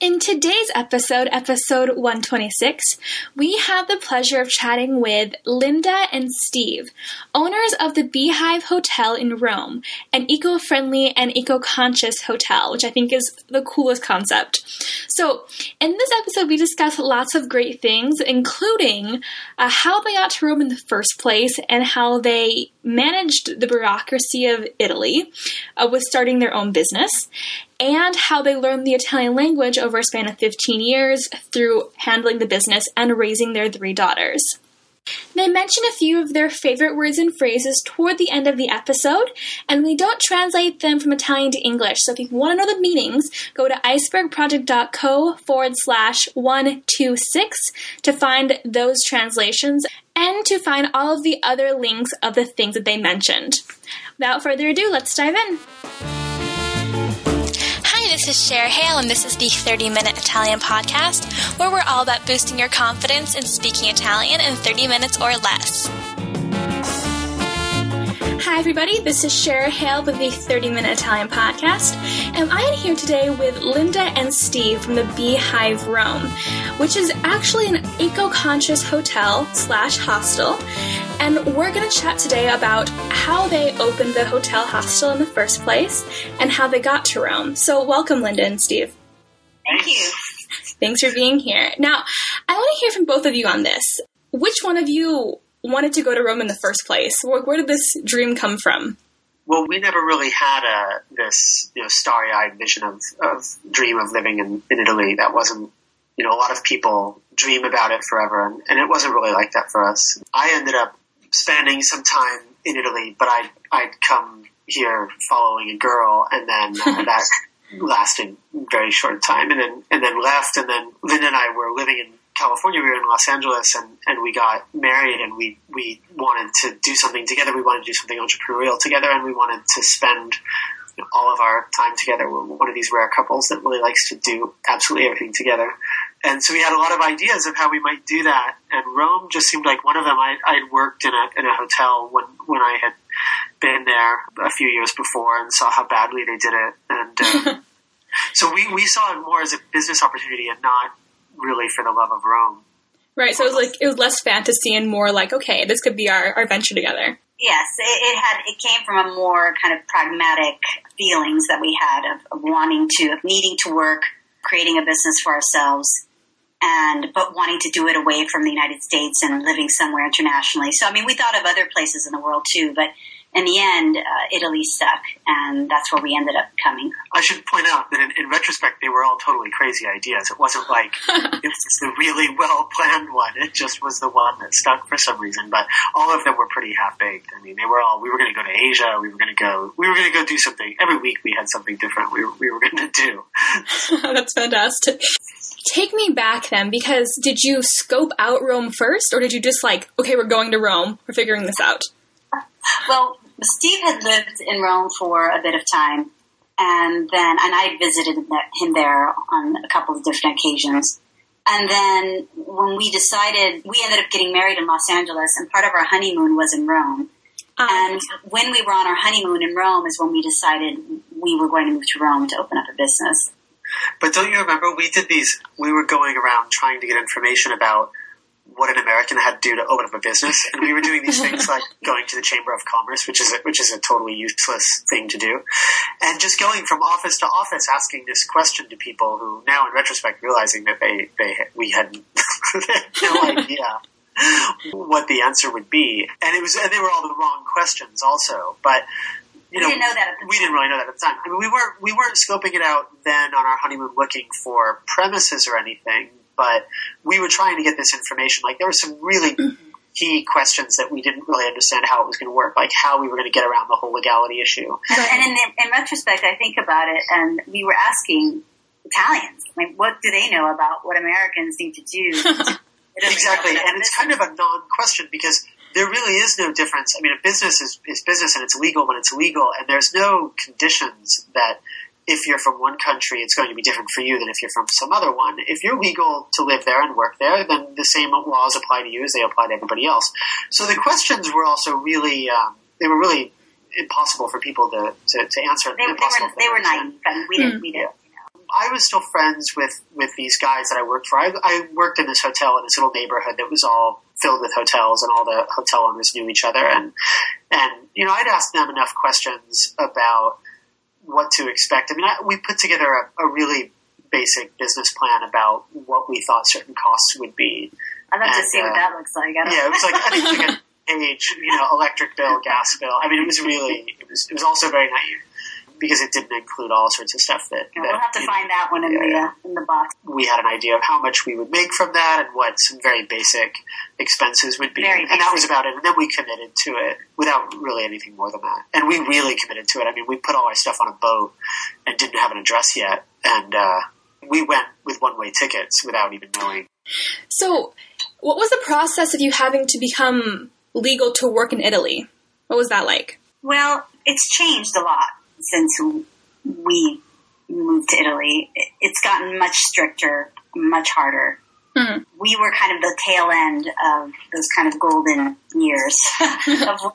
In today's episode, episode 126, we had the pleasure of chatting with Linda and Steve, owners of the Beehive Hotel in Rome, an eco-friendly and eco-conscious hotel, which I think is the coolest concept. So in this episode, we discussed lots of great things, including how they got to Rome in the first place and how they managed the bureaucracy of Italy with starting their own business, and how they learned the Italian language over a span of 15 years through handling the business and raising their 3 daughters. They mention a few of their favorite words and phrases toward the end of the episode, and we don't translate them from Italian to English, so if you want to know the meanings, go to icebergproject.co/126 to find those translations and to find all of the other links of the things that they mentioned. Without further ado, let's dive in. This is Cher Hale, and this is the 30-Minute Italian Podcast, where we're all about boosting your confidence in speaking Italian in 30 minutes or less. Hi, everybody. This is Cher Hale with the 30-Minute Italian Podcast, and I am here today with Linda and Steve from the Beehive Rome, which is actually an eco-conscious hotel slash hostel, and we're going to chat today about how they opened the hotel hostel in the first place and how they got to Rome. So welcome, Linda and Steve. Thank you. Thanks for being here. Now, I want to hear from both of you on this. Which one of you wanted to go to Rome in the first place? Where did this dream come from? Well, we never really had this starry-eyed vision of dream of living in Italy. That wasn't, a lot of people dream about it forever, and it wasn't really like that for us. I ended up spending some time in Italy, but I'd come here following a girl, and then that lasted a very short time, and then left, and then Linda and I were living in California. We were in Los Angeles, and we got married, and we wanted to do something together. We wanted to do something entrepreneurial together, and we wanted to spend all of our time together. We're one of these rare couples that really likes to do absolutely everything together. And so we had a lot of ideas of how we might do that, and Rome just seemed like one of them. I'd worked in a hotel when I had been there a few years before and saw how badly they did it. And so we saw it more as a business opportunity and not really for the love of Rome. Right, so it was less fantasy and more like, okay, this could be our venture together. Yes, it came from a more kind of pragmatic feelings that we had of needing to work, creating a business for ourselves, but wanting to do it away from the United States and living somewhere internationally. So, we thought of other places in the world too, but in the end, Italy stuck, and that's where we ended up coming. I should point out that in retrospect, they were all totally crazy ideas. It wasn't like it was just a really well-planned one. It just was the one that stuck for some reason. But all of them were pretty half-baked. We were going to go to Asia. We were going to go do something. Every week we had something different we were going to do. That's fantastic. Take me back then, because did you scope out Rome first, or did you just okay, we're going to Rome. We're figuring this out? Well, Steve had lived in Rome for a bit of time, and I visited him there on a couple of different occasions. And then when we ended up getting married in Los Angeles, and part of our honeymoon was in Rome. And when we were on our honeymoon in Rome is when we decided we were going to move to Rome to open up a business. But don't you remember, we were going around trying to get information about what an American had to do to open up a business. And we were doing these things like going to the Chamber of Commerce, which is a totally useless thing to do. And just going from office to office, asking this question to people who now in retrospect, realizing that we had no idea what the answer would be. And they were all the wrong questions also, but we didn't know that at the time. We didn't really know that at the time. We weren't scoping it out then on our honeymoon looking for premises or anything, but we were trying to get this information. There were some really key questions that we didn't really understand how it was going to work, how we were going to get around the whole legality issue. And in retrospect, I think about it, and we were asking Italians, what do they know about what Americans need to do? Exactly, and it's kind of a non-question because there really is no difference. A business is business, and it's legal when it's legal, and there's no conditions that if you're from one country, it's going to be different for you than if you're from some other one. If you're legal to live there and work there, then the same laws apply to you as they apply to everybody else. So the questions were also really they were really impossible for people to answer. They were naive, and we didn't. I was still friends with these guys that I worked for. I worked in this hotel in this little neighborhood that was all filled with hotels, and all the hotel owners knew each other. And you know, I'd asked them enough questions about what to expect. I mean, we put together a really basic business plan about what we thought certain costs would be. I'd love to see what that looks like. Yeah, it was like, I think like a page, you know, electric bill, gas bill. I mean, it was also very naive, because it didn't include all sorts of stuff that... Yeah, we'll have to find that one in the box. We had an idea of how much we would make from that and what some very basic expenses would be. And that was about it. And then we committed to it without really anything more than that. And we really committed to it. I mean, we put all our stuff on a boat and didn't have an address yet. And we went with one-way tickets without even knowing. So what was the process of you having to become legal to work in Italy? What was that like? Well, it's changed a lot. Since we moved to Italy, it's gotten much stricter, much harder. Mm. We were kind of the tail end of those kind of golden years of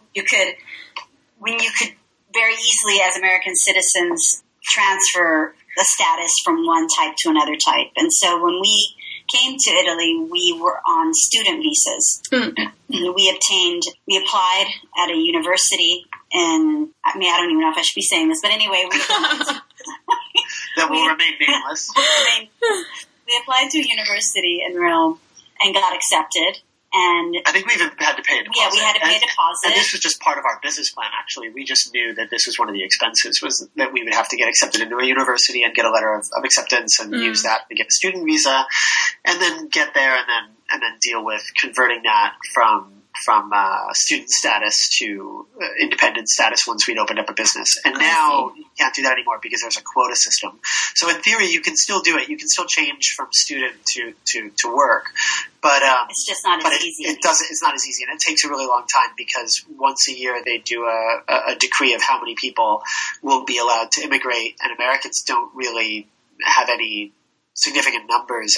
when you could very easily, as American citizens, transfer the status from one type to another type. And so when we came to Italy, we were on student visas. Mm. We applied at a university. And I mean, I don't even know if I should be saying this, but anyway, we applied to a university in Rome and got accepted. And I think we even had to pay a deposit. Yeah, we had to pay a deposit. And this was just part of our business plan, actually. We just knew that this was one of the expenses, was that we would have to get accepted into a university and get a letter of acceptance and use that to get a student visa, and then get there and then deal with converting that from student status to independent status once we'd opened up a business. And now you can't do that anymore because there's a quota system. So in theory, you can still do it. You can still change from student to work. But it's just not as easy. It's not as easy. And it takes a really long time because once a year they do a decree of how many people will be allowed to immigrate. And Americans don't really have any significant numbers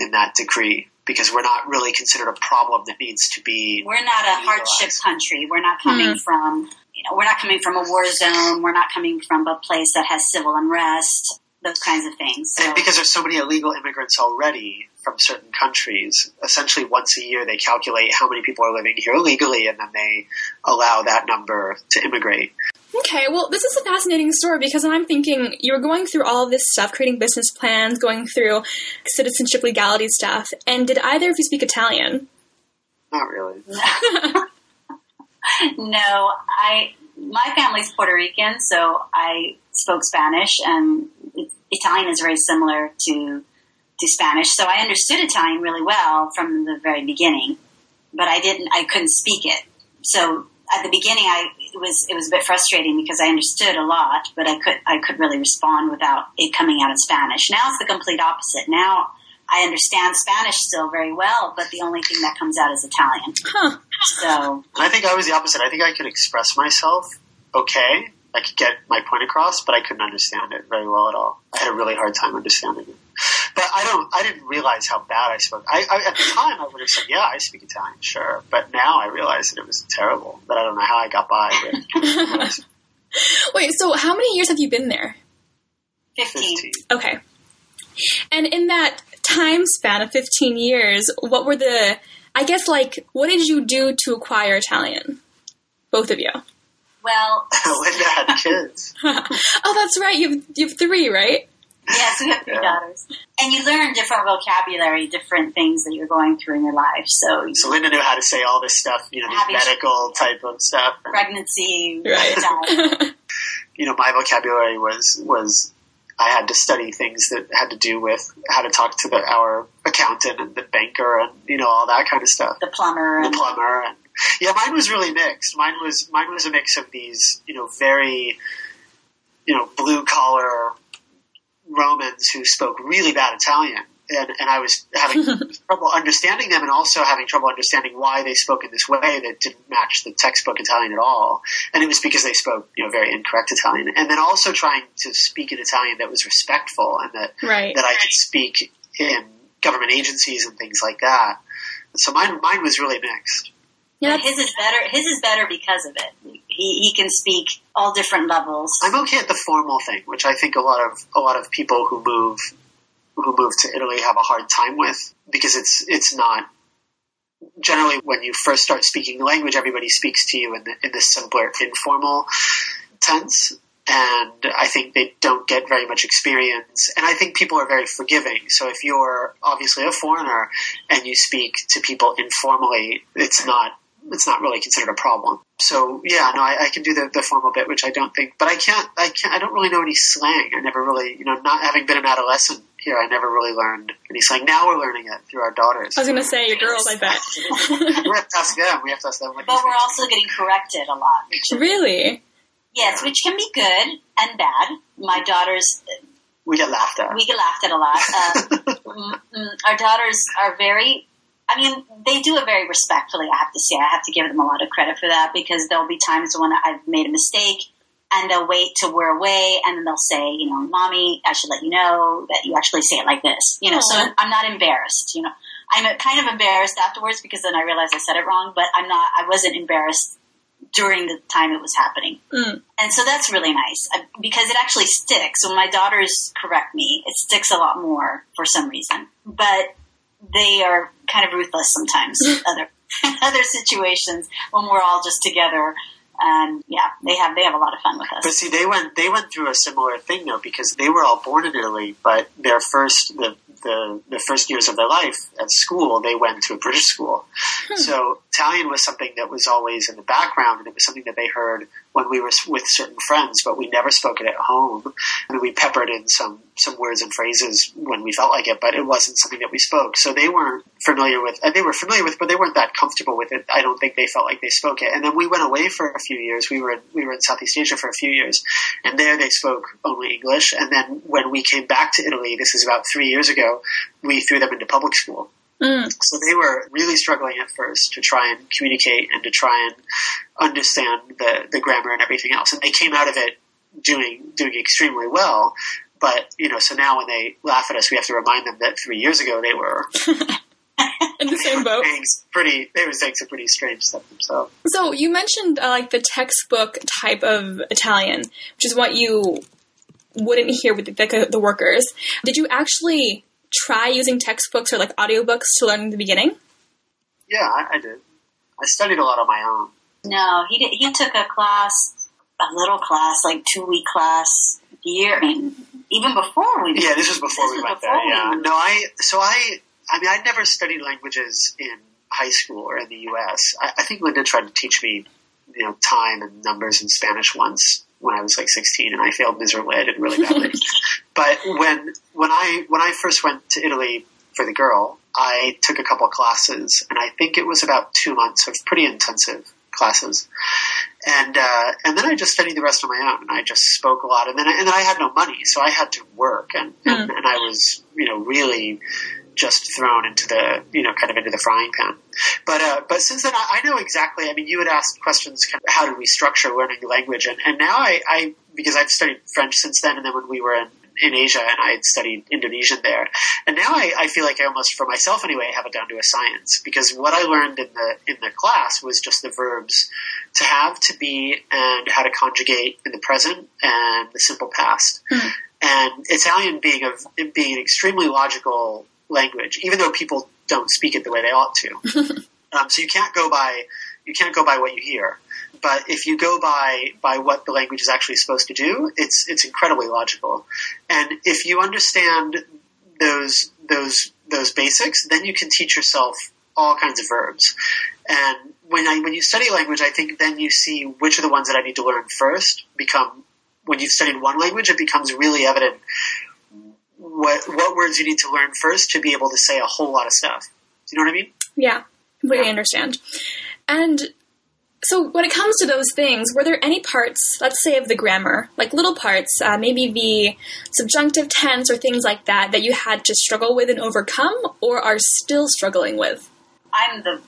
in that decree, because we're not really considered a problem that needs to be... We're not a hardship country. We're not coming from, we're not coming from a war zone. We're not coming from a place that has civil unrest, those kinds of things. So. And because there's so many illegal immigrants already from certain countries, essentially once a year they calculate how many people are living here illegally, and then they allow that number to immigrate. Okay, well, this is a fascinating story, because I'm thinking you were going through all of this stuff, creating business plans, going through citizenship legality stuff, and did either of you speak Italian? Not really. No, my family's Puerto Rican, so I spoke Spanish, and Italian is very similar to Spanish, so I understood Italian really well from the very beginning, but I couldn't speak it, so... At the beginning, it was a bit frustrating because I understood a lot, but I could really respond without it coming out in Spanish. Now it's the complete opposite. Now I understand Spanish still very well, but the only thing that comes out is Italian. Huh. So I think I was the opposite. I think I could express myself okay. I could get my point across, but I couldn't understand it very well at all. I had a really hard time understanding it. But I didn't realize how bad I spoke. At the time, I would have said, yeah, I speak Italian, sure. But now I realize that it was terrible, that I don't know how I got by with. Wait, so how many years have you been there? 15. Okay. And in that time span of 15 years, what were what did you do to acquire Italian? Both of you. Well, Linda had kids. Oh, that's right. You have three, right? Yes, we have three daughters. And you learn different vocabulary, different things that you're going through in your life. So Linda knew how to say all this stuff, medical type of stuff. Pregnancy. Right. My vocabulary was I had to study things that had to do with how to talk to our accountant and the banker and, all that kind of stuff. The plumber. And, yeah, mine was really mixed. Mine was a mix of these, very, blue-collar Romans who spoke really bad Italian, and I was having trouble understanding them, and also having trouble understanding why they spoke in this way that didn't match the textbook Italian at all. And it was because they spoke, very incorrect Italian. And then also trying to speak an Italian that was respectful and that I could speak in government agencies and things like that. So mine was really mixed. Yeah, his is better because of it. he can speak all different levels. I'm okay at the formal thing, which I think a lot of people who move to Italy have a hard time with, because it's not generally when you first start speaking the language, everybody speaks to you in this simpler, informal tense. And I think they don't get very much experience. And I think people are very forgiving. So if you're obviously a foreigner and you speak to people informally, it's not really considered a problem. So yeah, no, I can do the formal bit, which I don't think, but I don't really know any slang. I never really, not having been an adolescent here, I never really learned any slang. Now we're learning it through our daughters. I was going to say, your girls, I bet. We have to ask them. But we're also getting corrected a lot. Really? Yes, which can be good and bad. My daughters... We get laughed at a lot. Our daughters are very... they do it very respectfully, I have to say. I have to give them a lot of credit for that, because there'll be times when I've made a mistake and they'll wait till we're away and then they'll say, Mommy, I should let you know that you actually say it like this. So I'm not embarrassed, I'm kind of embarrassed afterwards because then I realize I said it wrong, but I wasn't embarrassed during the time it was happening. Mm. And so that's really nice because it actually sticks. When my daughters correct me, it sticks a lot more for some reason. But they are kind of ruthless sometimes in other situations when we're all just together. And yeah, they have a lot of fun with us. But see, they went through a similar thing though, because they were all born in Italy, but their first the first years of their life at school, they went to a British school. So Italian was something that was always in the background, and it was something that they heard when we were with certain friends, but we never spoke it at home. I mean, we peppered in some words and phrases when we felt like it, but it wasn't something that we spoke. So they weren't familiar with, and they were familiar with, but they weren't that comfortable with it. I don't think they felt like they spoke it. And then we went away for a few years. We were in Southeast Asia for a few years, and there they spoke only English. And then when we came back to Italy, this is about 3 years ago, we threw them into public school. Mm. So they were really struggling at first to try and communicate and to try and understand the grammar and everything else. And they came out of it doing extremely well. But, so now when they laugh at us, we have to remind them that 3 years ago they were in the same boat. They were saying some pretty strange stuff themselves. So you mentioned the textbook type of Italian, which is what you wouldn't hear with the workers. Did you actually try using textbooks or audiobooks to learn in the beginning? Yeah, I did. I studied a lot on my own. No, he took a little class, 2-week class year. Even before we. Yeah, this was before we went there. Yeah, no, I never studied languages in high school or in the U.S. I think Linda tried to teach me, time and numbers in Spanish once, when I was 16, and I failed miserably. I did really badly. But when I first went to Italy for the girl, I took a couple of classes, and I think it was about 2 months of pretty intensive classes. And then I just studied the rest on my own, and I just spoke a lot. And then I had no money, so I had to work, and I was, really just thrown into the, kind of into the frying pan. But since then, I know exactly. You had asked questions, kind of how do we structure learning the language? And now I because I've studied French since then, and then when we were in Asia, and I had studied Indonesian there. And now I feel like I almost, for myself anyway, have it down to a science, because what I learned in the class was just the verbs to have, to be, and how to conjugate in the present and the simple past. Mm-hmm. And Italian being an extremely logical language, even though people don't speak it the way they ought to. So you can't go by what you hear. But if you go by what the language is actually supposed to do, it's incredibly logical. And if you understand those basics, then you can teach yourself all kinds of verbs. And when you study language, I think then you see which are the ones that I need to learn first. When you've studied one language, it becomes really evident what words you need to learn first to be able to say a whole lot of stuff. Do you know what I mean? Yeah, completely understand. And so when it comes to those things, were there any parts, let's say, of the grammar, little parts, maybe the subjunctive tense or things like that, that you had to struggle with and overcome, or are still struggling with? I'm the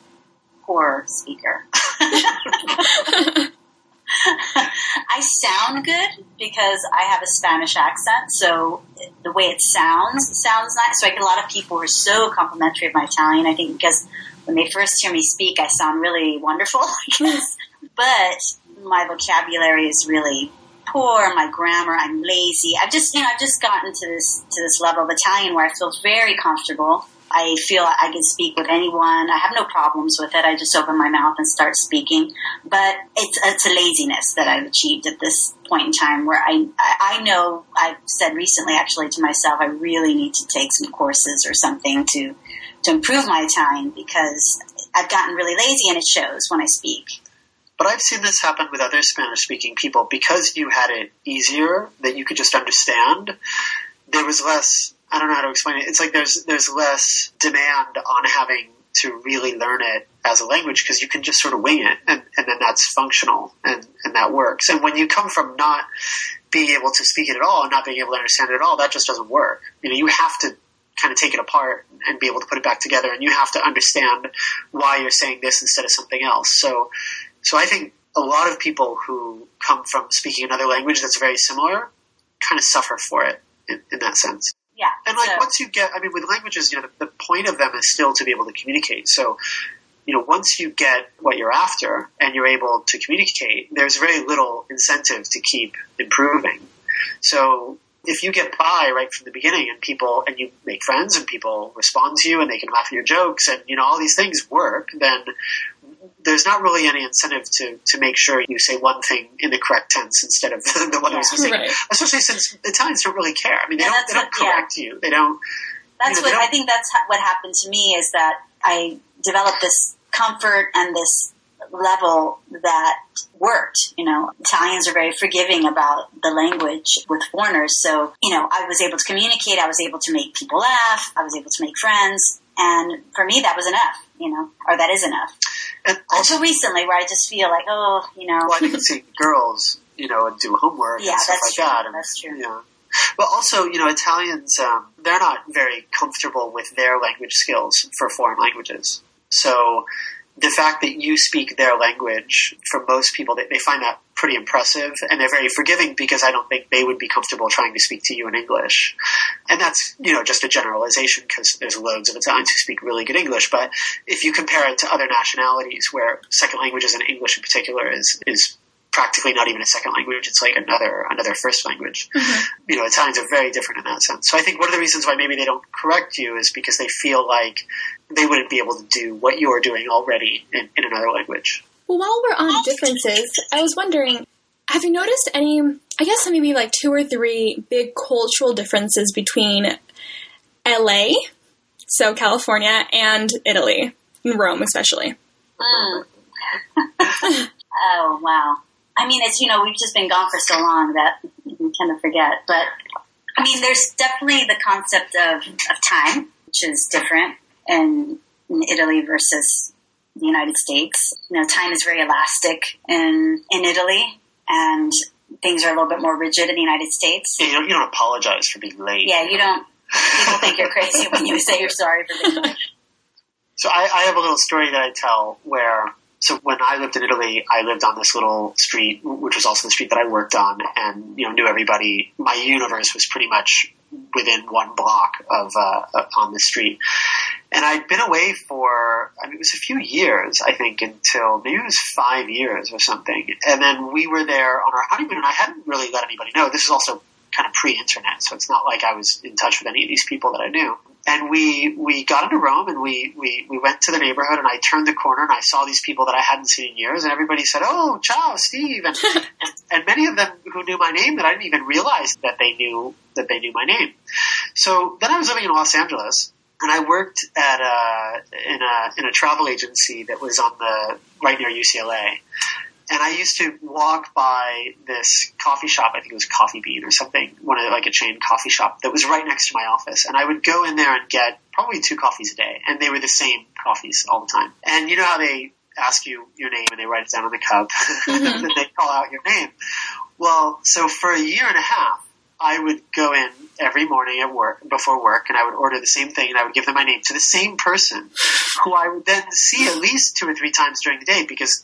poor speaker. I sound good because I have a Spanish accent, so the way it sounds nice. So a lot of people are so complimentary of my Italian, I think, because when they first hear me speak, I sound really wonderful, I guess. But my vocabulary is really poor, my grammar, I'm lazy. I've just gotten to this level of Italian where I feel very comfortable. I feel I can speak with anyone. I have no problems with it. I just open my mouth and start speaking. But it's a laziness that I've achieved at this point in time where I know, I've said recently actually to myself, I really need to take some courses or something to improve my Italian because I've gotten really lazy and it shows when I speak. But I've seen this happen with other Spanish-speaking people. Because you had it easier, that you could just understand, there was less... I don't know how to explain it. It's like there's less demand on having to really learn it as a language because you can just sort of wing it, and then that's functional and that works. And when you come from not being able to speak it at all and not being able to understand it at all, that just doesn't work. You know, you have to kind of take it apart and be able to put it back together, and you have to understand why you're saying this instead of something else. So I think a lot of people who come from speaking another language that's very similar kind of suffer for it in that sense. Yeah, and once you get, I mean, with languages, you know, the point of them is still to be able to communicate. So, you know, once you get what you're after and you're able to communicate, there's very little incentive to keep improving. So if you get by right from the beginning and you make friends and people respond to you and they can laugh at your jokes and, you know, all these things work, then there's not really any incentive to make sure you say one thing in the correct tense instead of the one you're saying. Right. Especially since Italians don't really care. I mean, they don't correct you. They don't. I think that's what happened to me is that I developed this comfort and this level that worked. You know, Italians are very forgiving about the language with foreigners. So, you know, I was able to communicate. I was able to make people laugh. I was able to make friends. And for me, that was enough, you know, or that is enough. And also, until recently, where I just feel like, oh, you know. Well, you can see girls, you know, do homework and stuff like that. Yeah, that's true. Yeah. But also, you know, Italians, they're not very comfortable with their language skills for foreign languages. So the fact that you speak their language, for most people, they find that pretty impressive, and they're very forgiving because I don't think they would be comfortable trying to speak to you in English. And that's, you know, just a generalization because there's loads of Italians who speak really good English. But if you compare it to other nationalities where second languages, and English in particular is practically not even a second language, it's like another first language. Mm-hmm. You know, Italians are very different in that sense. So I think one of the reasons why maybe they don't correct you is because they feel like they wouldn't be able to do what you're doing already in another language. Well, while we're on differences, I was wondering, have you noticed any, I guess maybe like 2 or 3 big cultural differences between LA, so California, and Italy, and Rome especially? Mm. Oh, wow. I mean, it's, you know, we've just been gone for so long that you kind of forget. But, I mean, there's definitely the concept of time, which is different in Italy versus the United States. You know, time is very elastic in Italy, and things are a little bit more rigid in the United States. Yeah, you don't apologize for being late. Yeah, you don't. People think you're crazy when you say you're sorry for being late. So I have a little story that I tell where... So when I lived in Italy, I lived on this little street, which was also the street that I worked on, and, you know, knew everybody. My universe was pretty much within one block of on the street. And I'd been away for, I mean, it was a few years, I think, until maybe it was 5 years or something. And then we were there on our honeymoon, and I hadn't really let anybody know. This is also kind of pre-internet, so it's not like I was in touch with any of these people that I knew. And we got into Rome, and we went to the neighborhood, and I turned the corner, and I saw these people that I hadn't seen in years, and everybody said, "Oh, ciao, Steve," and many of them who knew my name that I didn't even realize that they knew my name. So then I was living in Los Angeles, and I worked at in a travel agency that was right near UCLA. And I used to walk by this coffee shop, I think it was Coffee Bean or something, like a chain coffee shop that was right next to my office. And I would go in there and get probably 2 coffees a day, and they were the same coffees all the time. And you know how they ask you your name and they write it down on the cup, mm-hmm. and then they call out your name. Well, so for a year and a half, I would go in every morning before work, and I would order the same thing, and I would give them my name to the same person, who I would then see at least 2 or 3 times during the day, because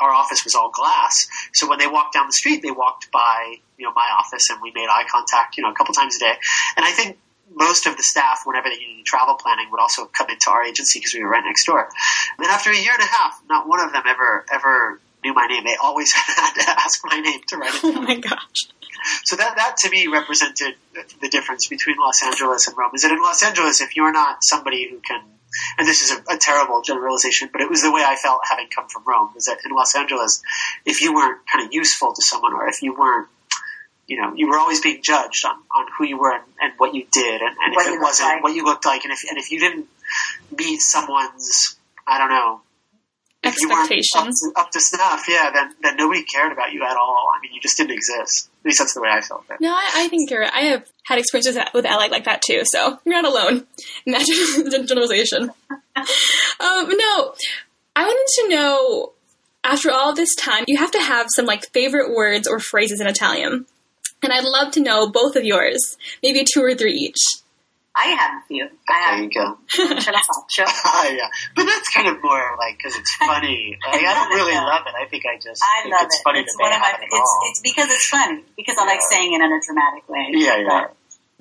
our office was all glass. So when they walked down the street, they walked by, you know, my office, and we made eye contact, you know, a couple times a day. And I think most of the staff, whenever they needed travel planning, would also come into our agency because we were right next door. And after a year and a half, not one of them ever knew my name. They always had to ask my name to write it down. Oh my gosh. So that to me represented the difference between Los Angeles and Rome. Is that in Los Angeles, if you're not somebody who can, and this is a terrible generalization, but it was the way I felt having come from Rome, is that in Los Angeles, if you weren't kind of useful to someone, or if you weren't, you know, you were always being judged on who you were and what you did, and if it wasn't like what you looked like, and if you didn't meet someone's, I don't know, if you weren't up to snuff, yeah, then nobody cared about you at all. I mean, you just didn't exist. At least that's the way I felt it. No, I think you're right. I have had experiences with LA like that too, so you're not alone in that generalization. No, I wanted to know, after all this time, you have to have some like favorite words or phrases in Italian. And I'd love to know both of yours, maybe two or three each. I have a few. There you go. Yeah. But that's kind of more like because it's funny. Like, I don't really love it. I think I just think love it's it. Funny it's that one they of my, have it all. It's because it's funny. Because I like saying it in a dramatic way. Yeah.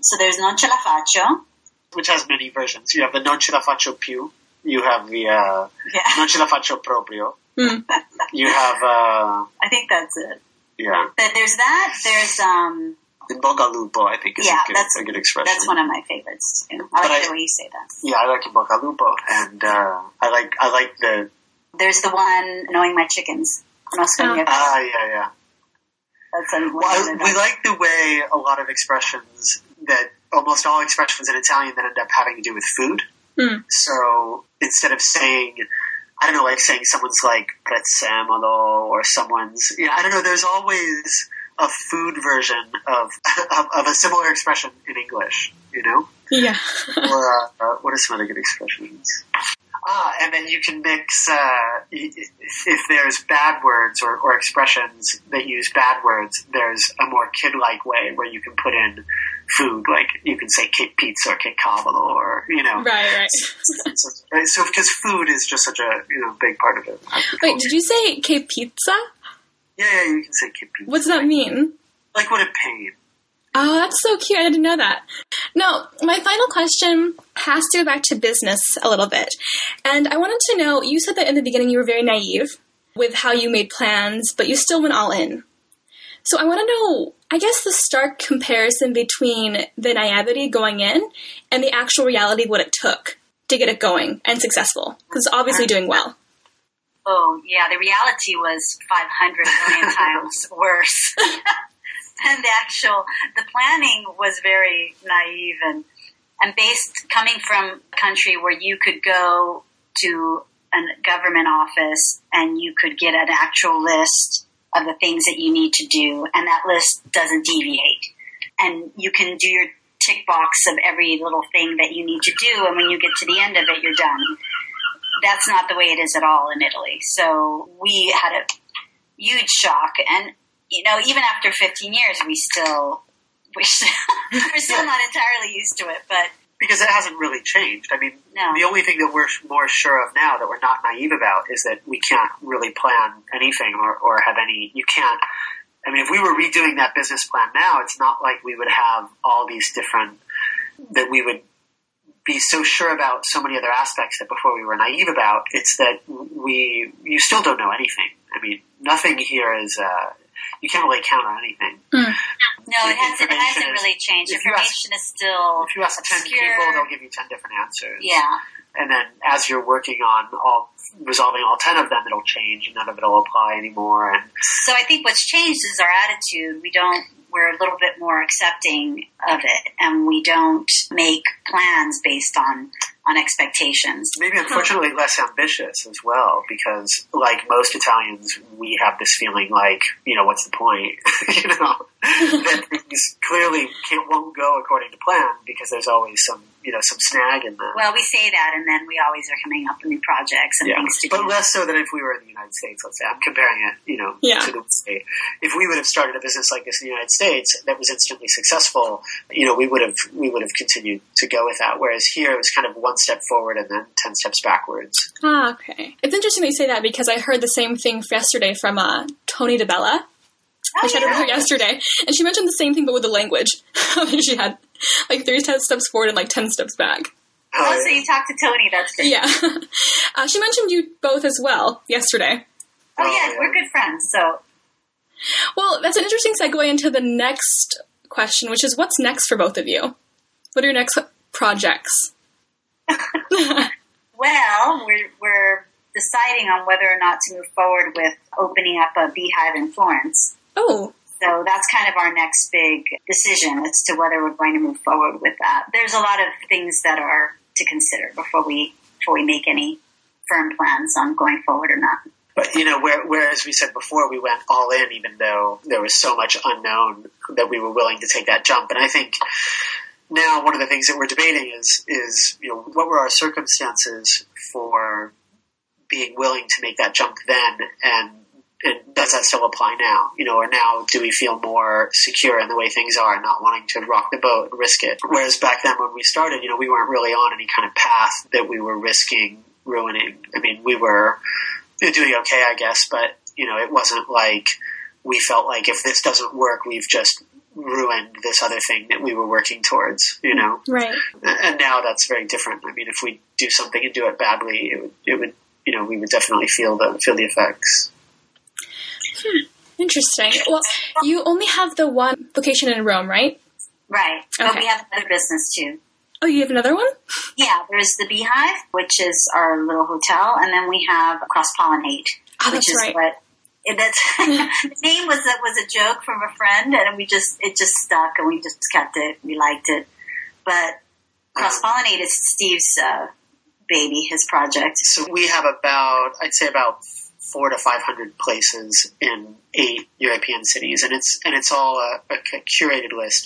So there's non ce la faccio. Which has many versions. You have the non ce la faccio più. You have the non ce la faccio proprio. Mm. You have... I think that's it. Yeah. But there's that. There's... Boca lupo, I think, is a good expression. That's one of my favorites too. I like the way you say that. Yeah, I like boca lupo, and I like the. There's the one knowing my chickens. Yeah. That's we like the way a lot of expressions almost all expressions in Italian that end up having to do with food. Mm. So instead of saying. I don't know, like saying someone's like prezzemolo or someone's, I don't know, there's always a food version of a similar expression in English, you know? Yeah. Or what are some other good expressions? And then you can mix, if there's bad words or expressions that use bad words, there's a more kid-like way where you can put in food, like you can say che pizza or che cavolo or, you know. Right. So because food is just such a, big part of it. Wait, did you say che pizza? Yeah, you can say che pizza. What does that mean? Like what a pain. Oh, that's so cute. I didn't know that. Now, my final question has to go back to business a little bit. And I wanted to know, you said that in the beginning you were very naive with how you made plans, but you still went all in. So I want to know, I guess, the stark comparison between the naivety going in and the actual reality of what it took to get it going and successful, because it's obviously doing well. Oh, yeah. The reality was 500 million times worse. And the planning was very naive and based coming from a country where you could go to a government office and you could get an actual list of the things that you need to do. And that list doesn't deviate. And you can do your tick box of every little thing that you need to do. And when you get to the end of it, you're done. That's not the way it is at all in Italy. So we had a huge shock and, even after 15 years, we're still not entirely used to it, but because it hasn't really changed. I mean, no. The only thing that we're more sure of now that we're not naive about is that we can't really plan anything or have any. You can't. I mean, if we were redoing that business plan now, it's not like we would have all these different that we would be so sure about so many other aspects that before we were naive about. It's that you still don't know anything. I mean, nothing here is. You can't really count on anything. Mm. No, it hasn't really changed. Information is still obscure. If you ask 10 people, they'll give you 10 different answers. Yeah. And then as you're working on resolving all 10 of them, it'll change and none of it will apply anymore. And so I think what's changed is our attitude. We're a little bit more accepting of it, and we don't make plans based on expectations. Maybe unfortunately less ambitious as well, because like most Italians, we have this feeling like, what's the point? That things clearly won't go according to plan because there's always some, some snag in that. Well, we say that, and then we always are coming up with new projects and things to do. But less so than if we were in the United States, let's say. I'm comparing it, to the way. If we would have started a business like this in the United States that was instantly successful, we would have continued to go with that. Whereas here, it was kind of one step forward and then 10 steps backwards. Ah, okay. It's interesting that you say that because I heard the same thing yesterday from Tony DeBella. I chatted with her yesterday, and she mentioned the same thing, but with the language. She had like 3 steps forward and like 10 steps back. So you talked to Tony, that's great. Yeah. She mentioned you both as well yesterday. Oh, yeah, we're good friends, so. Well, that's an interesting segue into the next question, which is what's next for both of you? What are your next projects? Well, we're deciding on whether or not to move forward with opening up a beehive in Florence. Oh. So that's kind of our next big decision as to whether we're going to move forward with that. There's a lot of things that are to consider before we make any firm plans on going forward or not. But, you know, where, as we said before, we went all in, even though there was so much unknown that we were willing to take that jump. And I think now one of the things that we're debating is, you know, what were our circumstances for being willing to make that jump then, and does that still apply now? You know, or now do we feel more secure in the way things are and not wanting to rock the boat and risk it? Whereas back then when we started, you know, we weren't really on any kind of path that we were risking ruining. I mean, we were doing okay, I guess, but, you know, it wasn't like we felt like if this doesn't work, we've just ruined this other thing that we were working towards, you know? Right. And now that's very different. I mean, if we do something and do it badly, it would you know, we would definitely feel the effects. Interesting. Well, you only have the one location in Rome, right? Right. Okay. But we have another business, too. Oh, you have another one? Yeah, there's The Beehive, which is our little hotel, and then we have Cross Pollinate, the name was a joke from a friend, and it just stuck, and we just kept it. We liked it. But Cross Pollinate is Steve's baby, his project. So we have about 400 to 500 places in 8 European cities, and it's all a curated list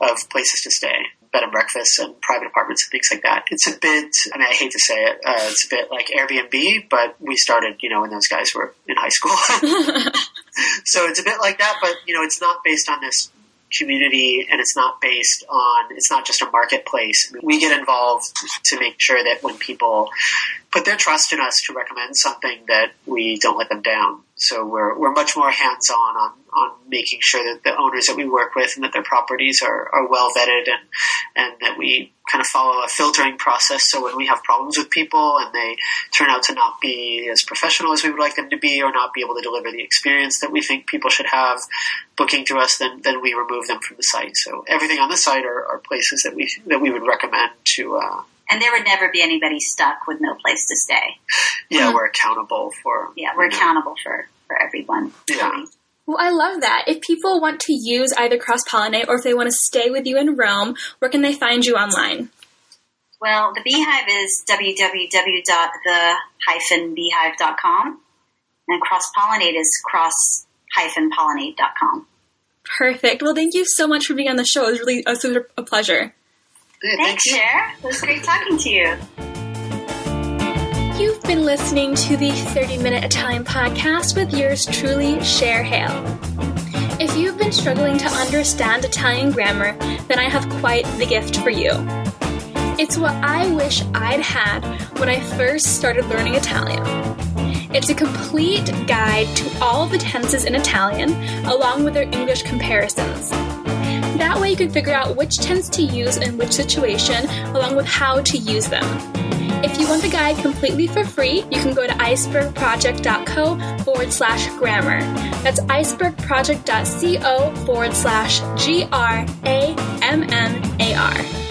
of places to stay, bed and breakfasts, and private apartments and things like that. It's a bit, I mean, I hate to say it, it's a bit like Airbnb, but we started, you know, when those guys were in high school. So it's a bit like that, but, you know, it's not based on this community, and it's not just a marketplace. I mean, we get involved to make sure that when people put their trust in us to recommend something, that we don't let them down. So we're much more hands-on on making sure that the owners that we work with and that their properties are well vetted, and that we kind of follow a filtering process. So when we have problems with people and they turn out to not be as professional as we would like them to be, or not be able to deliver the experience that we think people should have booking through us, then we remove them from the site. So everything on the site are places that we would recommend to. And there would never be anybody stuck with no place to stay. Yeah, we're accountable for. Yeah, we're accountable for everyone. Yeah. Well, I love that. If people want to use either Cross-Pollinate, or if they want to stay with you in Rome, where can they find you online? Well, the Beehive is www.the-beehive.com, and Cross-Pollinate is cross-pollinate.com. Perfect. Well, thank you so much for being on the show. It was really a pleasure. Thanks, Cher. It was great talking to you. You've been listening to the 30 Minute at a Time podcast with yours truly, Cher Hale. If you've been struggling to understand Italian grammar, then I have quite the gift for you. It's what I wish I'd had when I first started learning Italian. It's a complete guide to all the tenses in Italian, along with their English comparisons. That way you can figure out which tense to use in which situation, along with how to use them. If you want the guide completely for free, you can go to icebergproject.co/grammar. That's icebergproject.co/grammar.